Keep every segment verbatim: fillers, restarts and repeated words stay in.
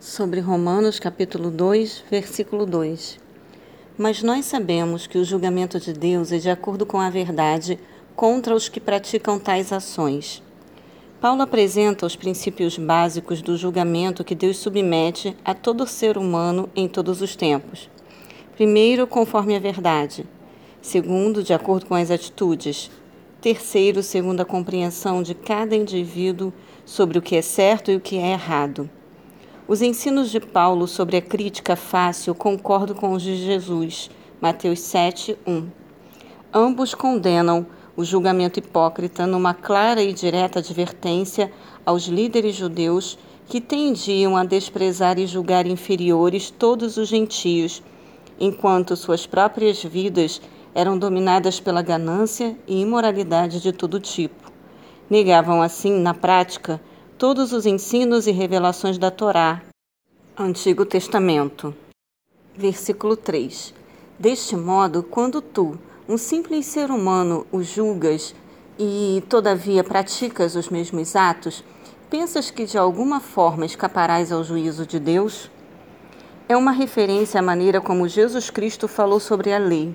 sobre Romanos capítulo dois, versículo dois. Mas nós sabemos que o julgamento de Deus é de acordo com a verdade contra os que praticam tais ações. Paulo apresenta os princípios básicos do julgamento que Deus submete a todo ser humano em todos os tempos. Primeiro, conforme a verdade. Segundo, de acordo com as atitudes. Terceiro, segundo a compreensão de cada indivíduo sobre o que é certo e o que é errado. Os ensinos de Paulo sobre a crítica fácil concordam com os de Jesus, Mateus sete, um. Ambos condenam o julgamento hipócrita numa clara e direta advertência aos líderes judeus que tendiam a desprezar e julgar inferiores todos os gentios, enquanto suas próprias vidas eram dominadas pela ganância e imoralidade de todo tipo. Negavam assim, na prática, todos os ensinos e revelações da Torá, Antigo Testamento. Versículo três. Deste modo, quando tu, um simples ser humano, o julgas e, todavia, praticas os mesmos atos, pensas que de alguma forma escaparás ao juízo de Deus? É uma referência à maneira como Jesus Cristo falou sobre a lei.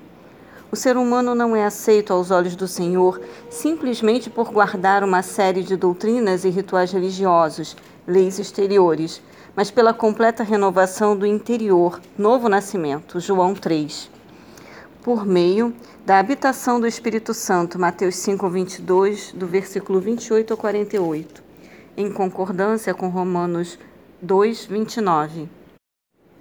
O ser humano não é aceito aos olhos do Senhor simplesmente por guardar uma série de doutrinas e rituais religiosos, leis exteriores, mas pela completa renovação do interior, novo nascimento, João três. Por meio da habitação do Espírito Santo, Mateus cinco, vinte e dois, do versículo vinte e oito ao quarenta e oito, em concordância com Romanos dois, vinte e nove.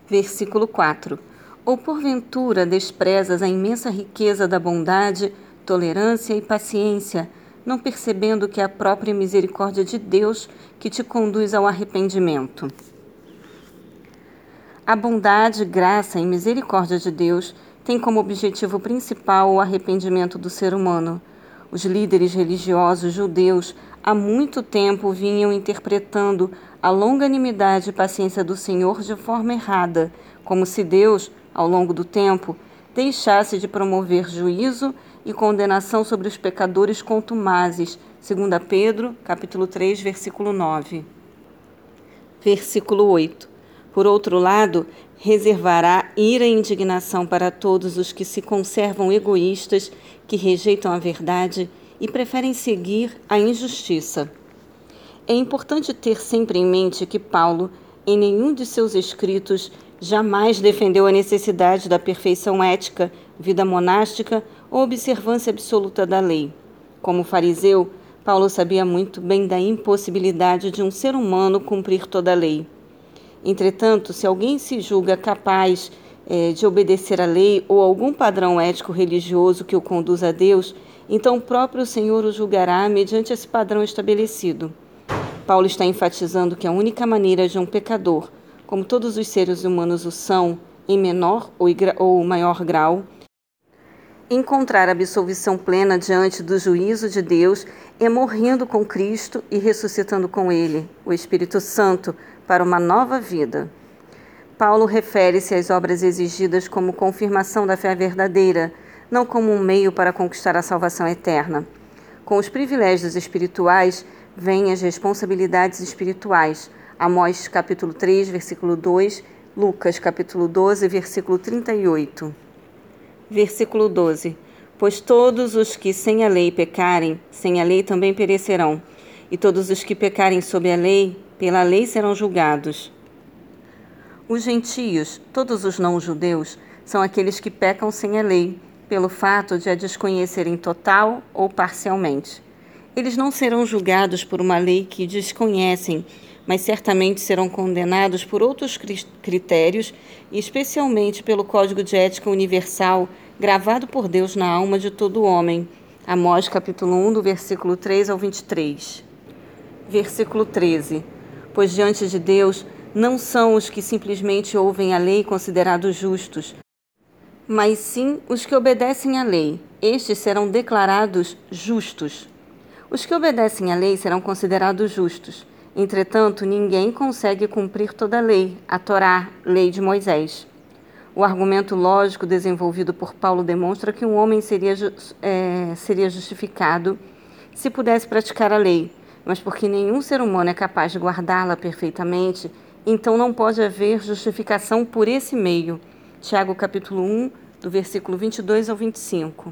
Versículo quatro. Ou porventura desprezas a imensa riqueza da bondade, tolerância e paciência, não percebendo que é a própria misericórdia de Deus que te conduz ao arrependimento. A bondade, graça e misericórdia de Deus tem como objetivo principal o arrependimento do ser humano. Os líderes religiosos judeus há muito tempo vinham interpretando a longanimidade e paciência do Senhor de forma errada, como se Deus, ao longo do tempo, deixasse de promover juízo e condenação sobre os pecadores contumazes, segundo Pedro, capítulo três, versículo nove. Versículo oito. Por outro lado, reservará ira e indignação para todos os que se conservam egoístas, que rejeitam a verdade e preferem seguir a injustiça. É importante ter sempre em mente que Paulo, em nenhum de seus escritos, jamais defendeu a necessidade da perfeição ética, vida monástica ou observância absoluta da lei. Como fariseu, Paulo sabia muito bem da impossibilidade de um ser humano cumprir toda a lei. Entretanto, se alguém se julga capaz eh, de obedecer à lei ou algum padrão ético-religioso que o conduza a Deus, então o próprio Senhor o julgará mediante esse padrão estabelecido. Paulo está enfatizando que a única maneira de um pecador, como todos os seres humanos o são, em menor ou maior grau, encontrar absolvição plena diante do juízo de Deus é morrendo com Cristo e ressuscitando com Ele, o Espírito Santo, para uma nova vida. Paulo refere-se às obras exigidas como confirmação da fé verdadeira, não como um meio para conquistar a salvação eterna. Com os privilégios espirituais, vêm as responsabilidades espirituais, Amós capítulo três, versículo dois, Lucas capítulo doze, versículo trinta e oito. Versículo doze. Pois todos os que sem a lei pecarem, sem a lei também perecerão, e todos os que pecarem sob a lei, pela lei serão julgados. Os gentios, todos os não-judeus, são aqueles que pecam sem a lei, pelo fato de a desconhecerem total ou parcialmente. Eles não serão julgados por uma lei que desconhecem, mas certamente serão condenados por outros critérios, especialmente pelo Código de Ética Universal, gravado por Deus na alma de todo homem. Amós, capítulo um, do versículo três ao vinte e três. Versículo treze. Pois diante de Deus não são os que simplesmente ouvem a lei considerados justos, mas sim os que obedecem à lei. Estes serão declarados justos. Os que obedecem à lei serão considerados justos. Entretanto, ninguém consegue cumprir toda a lei, a Torá, lei de Moisés. O argumento lógico desenvolvido por Paulo demonstra que um homem seria, é, seria justificado se pudesse praticar a lei, mas porque nenhum ser humano é capaz de guardá-la perfeitamente, então não pode haver justificação por esse meio. Tiago capítulo um, do versículo vinte e dois ao vinte e cinco.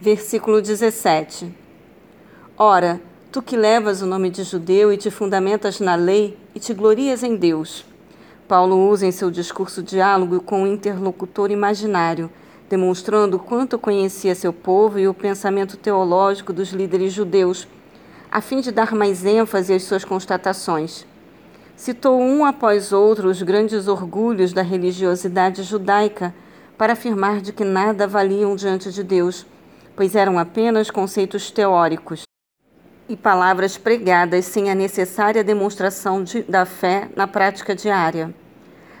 Versículo dezessete. Ora, tu que levas o nome de judeu e te fundamentas na lei e te glorias em Deus. Paulo usa em seu discurso diálogo com o interlocutor imaginário, demonstrando quanto conhecia seu povo e o pensamento teológico dos líderes judeus, a fim de dar mais ênfase às suas constatações. Citou um após outro os grandes orgulhos da religiosidade judaica para afirmar de que nada valiam diante de Deus, pois eram apenas conceitos teóricos e palavras pregadas sem a necessária demonstração de, da fé na prática diária.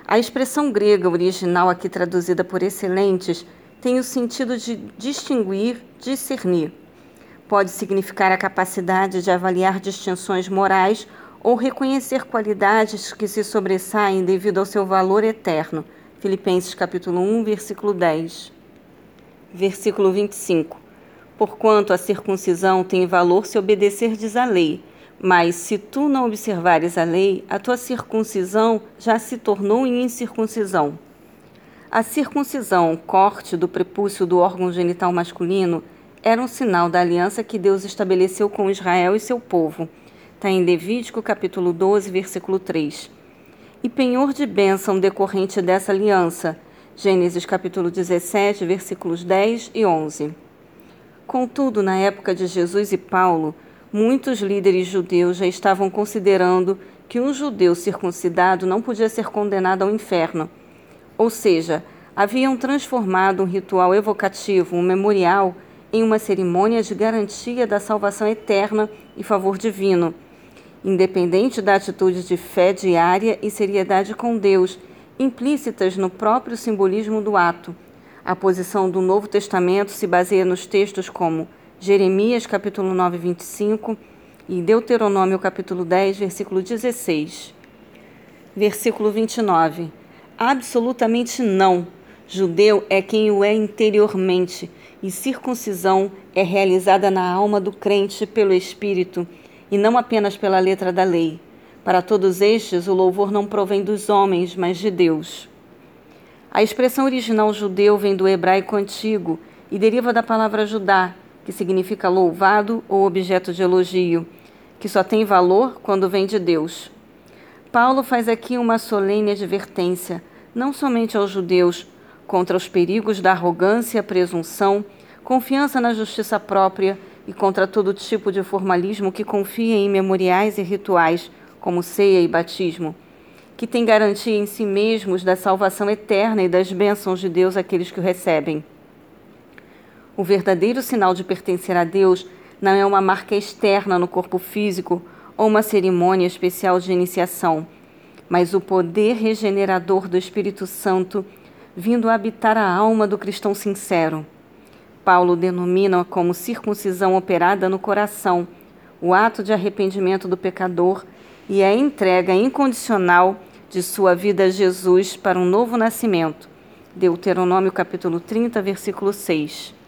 A expressão grega original aqui traduzida por excelentes tem o sentido de distinguir, discernir. Pode significar a capacidade de avaliar distinções morais ou reconhecer qualidades que se sobressaem devido ao seu valor eterno. Filipenses capítulo um, versículo dez. Versículo vinte e cinco. Porquanto a circuncisão tem valor se obedecerdes à lei, mas se tu não observares a lei, a tua circuncisão já se tornou em incircuncisão. A circuncisão, corte do prepúcio do órgão genital masculino, era um sinal da aliança que Deus estabeleceu com Israel e seu povo. Está em Levítico, capítulo doze, versículo três. E penhor de bênção decorrente dessa aliança. Gênesis, capítulo dezessete, versículos dez e onze. Contudo, na época de Jesus e Paulo, muitos líderes judeus já estavam considerando que um judeu circuncidado não podia ser condenado ao inferno. Ou seja, haviam transformado um ritual evocativo, um memorial, em uma cerimônia de garantia da salvação eterna e favor divino, independente da atitude de fé diária e seriedade com Deus, implícitas no próprio simbolismo do ato. A posição do Novo Testamento se baseia nos textos como Jeremias, capítulo nove, vinte e cinco, e Deuteronômio, capítulo dez, versículo dezesseis. Versículo vinte e nove. Absolutamente não. Judeu é quem o é interiormente, e circuncisão é realizada na alma do crente pelo Espírito, e não apenas pela letra da lei. Para todos estes, o louvor não provém dos homens, mas de Deus. A expressão original judeu vem do hebraico antigo e deriva da palavra judá, que significa louvado ou objeto de elogio, que só tem valor quando vem de Deus. Paulo faz aqui uma solene advertência, não somente aos judeus, contra os perigos da arrogância, presunção, confiança na justiça própria e contra todo tipo de formalismo que confia em memoriais e rituais, como ceia e batismo, que tem garantia em si mesmos da salvação eterna e das bênçãos de Deus àqueles que o recebem. O verdadeiro sinal de pertencer a Deus não é uma marca externa no corpo físico ou uma cerimônia especial de iniciação, mas o poder regenerador do Espírito Santo vindo a habitar a alma do cristão sincero. Paulo denomina como circuncisão operada no coração, o ato de arrependimento do pecador e a entrega incondicional de sua vida a Jesus para um novo nascimento. Deuteronômio capítulo trinta, versículo seis.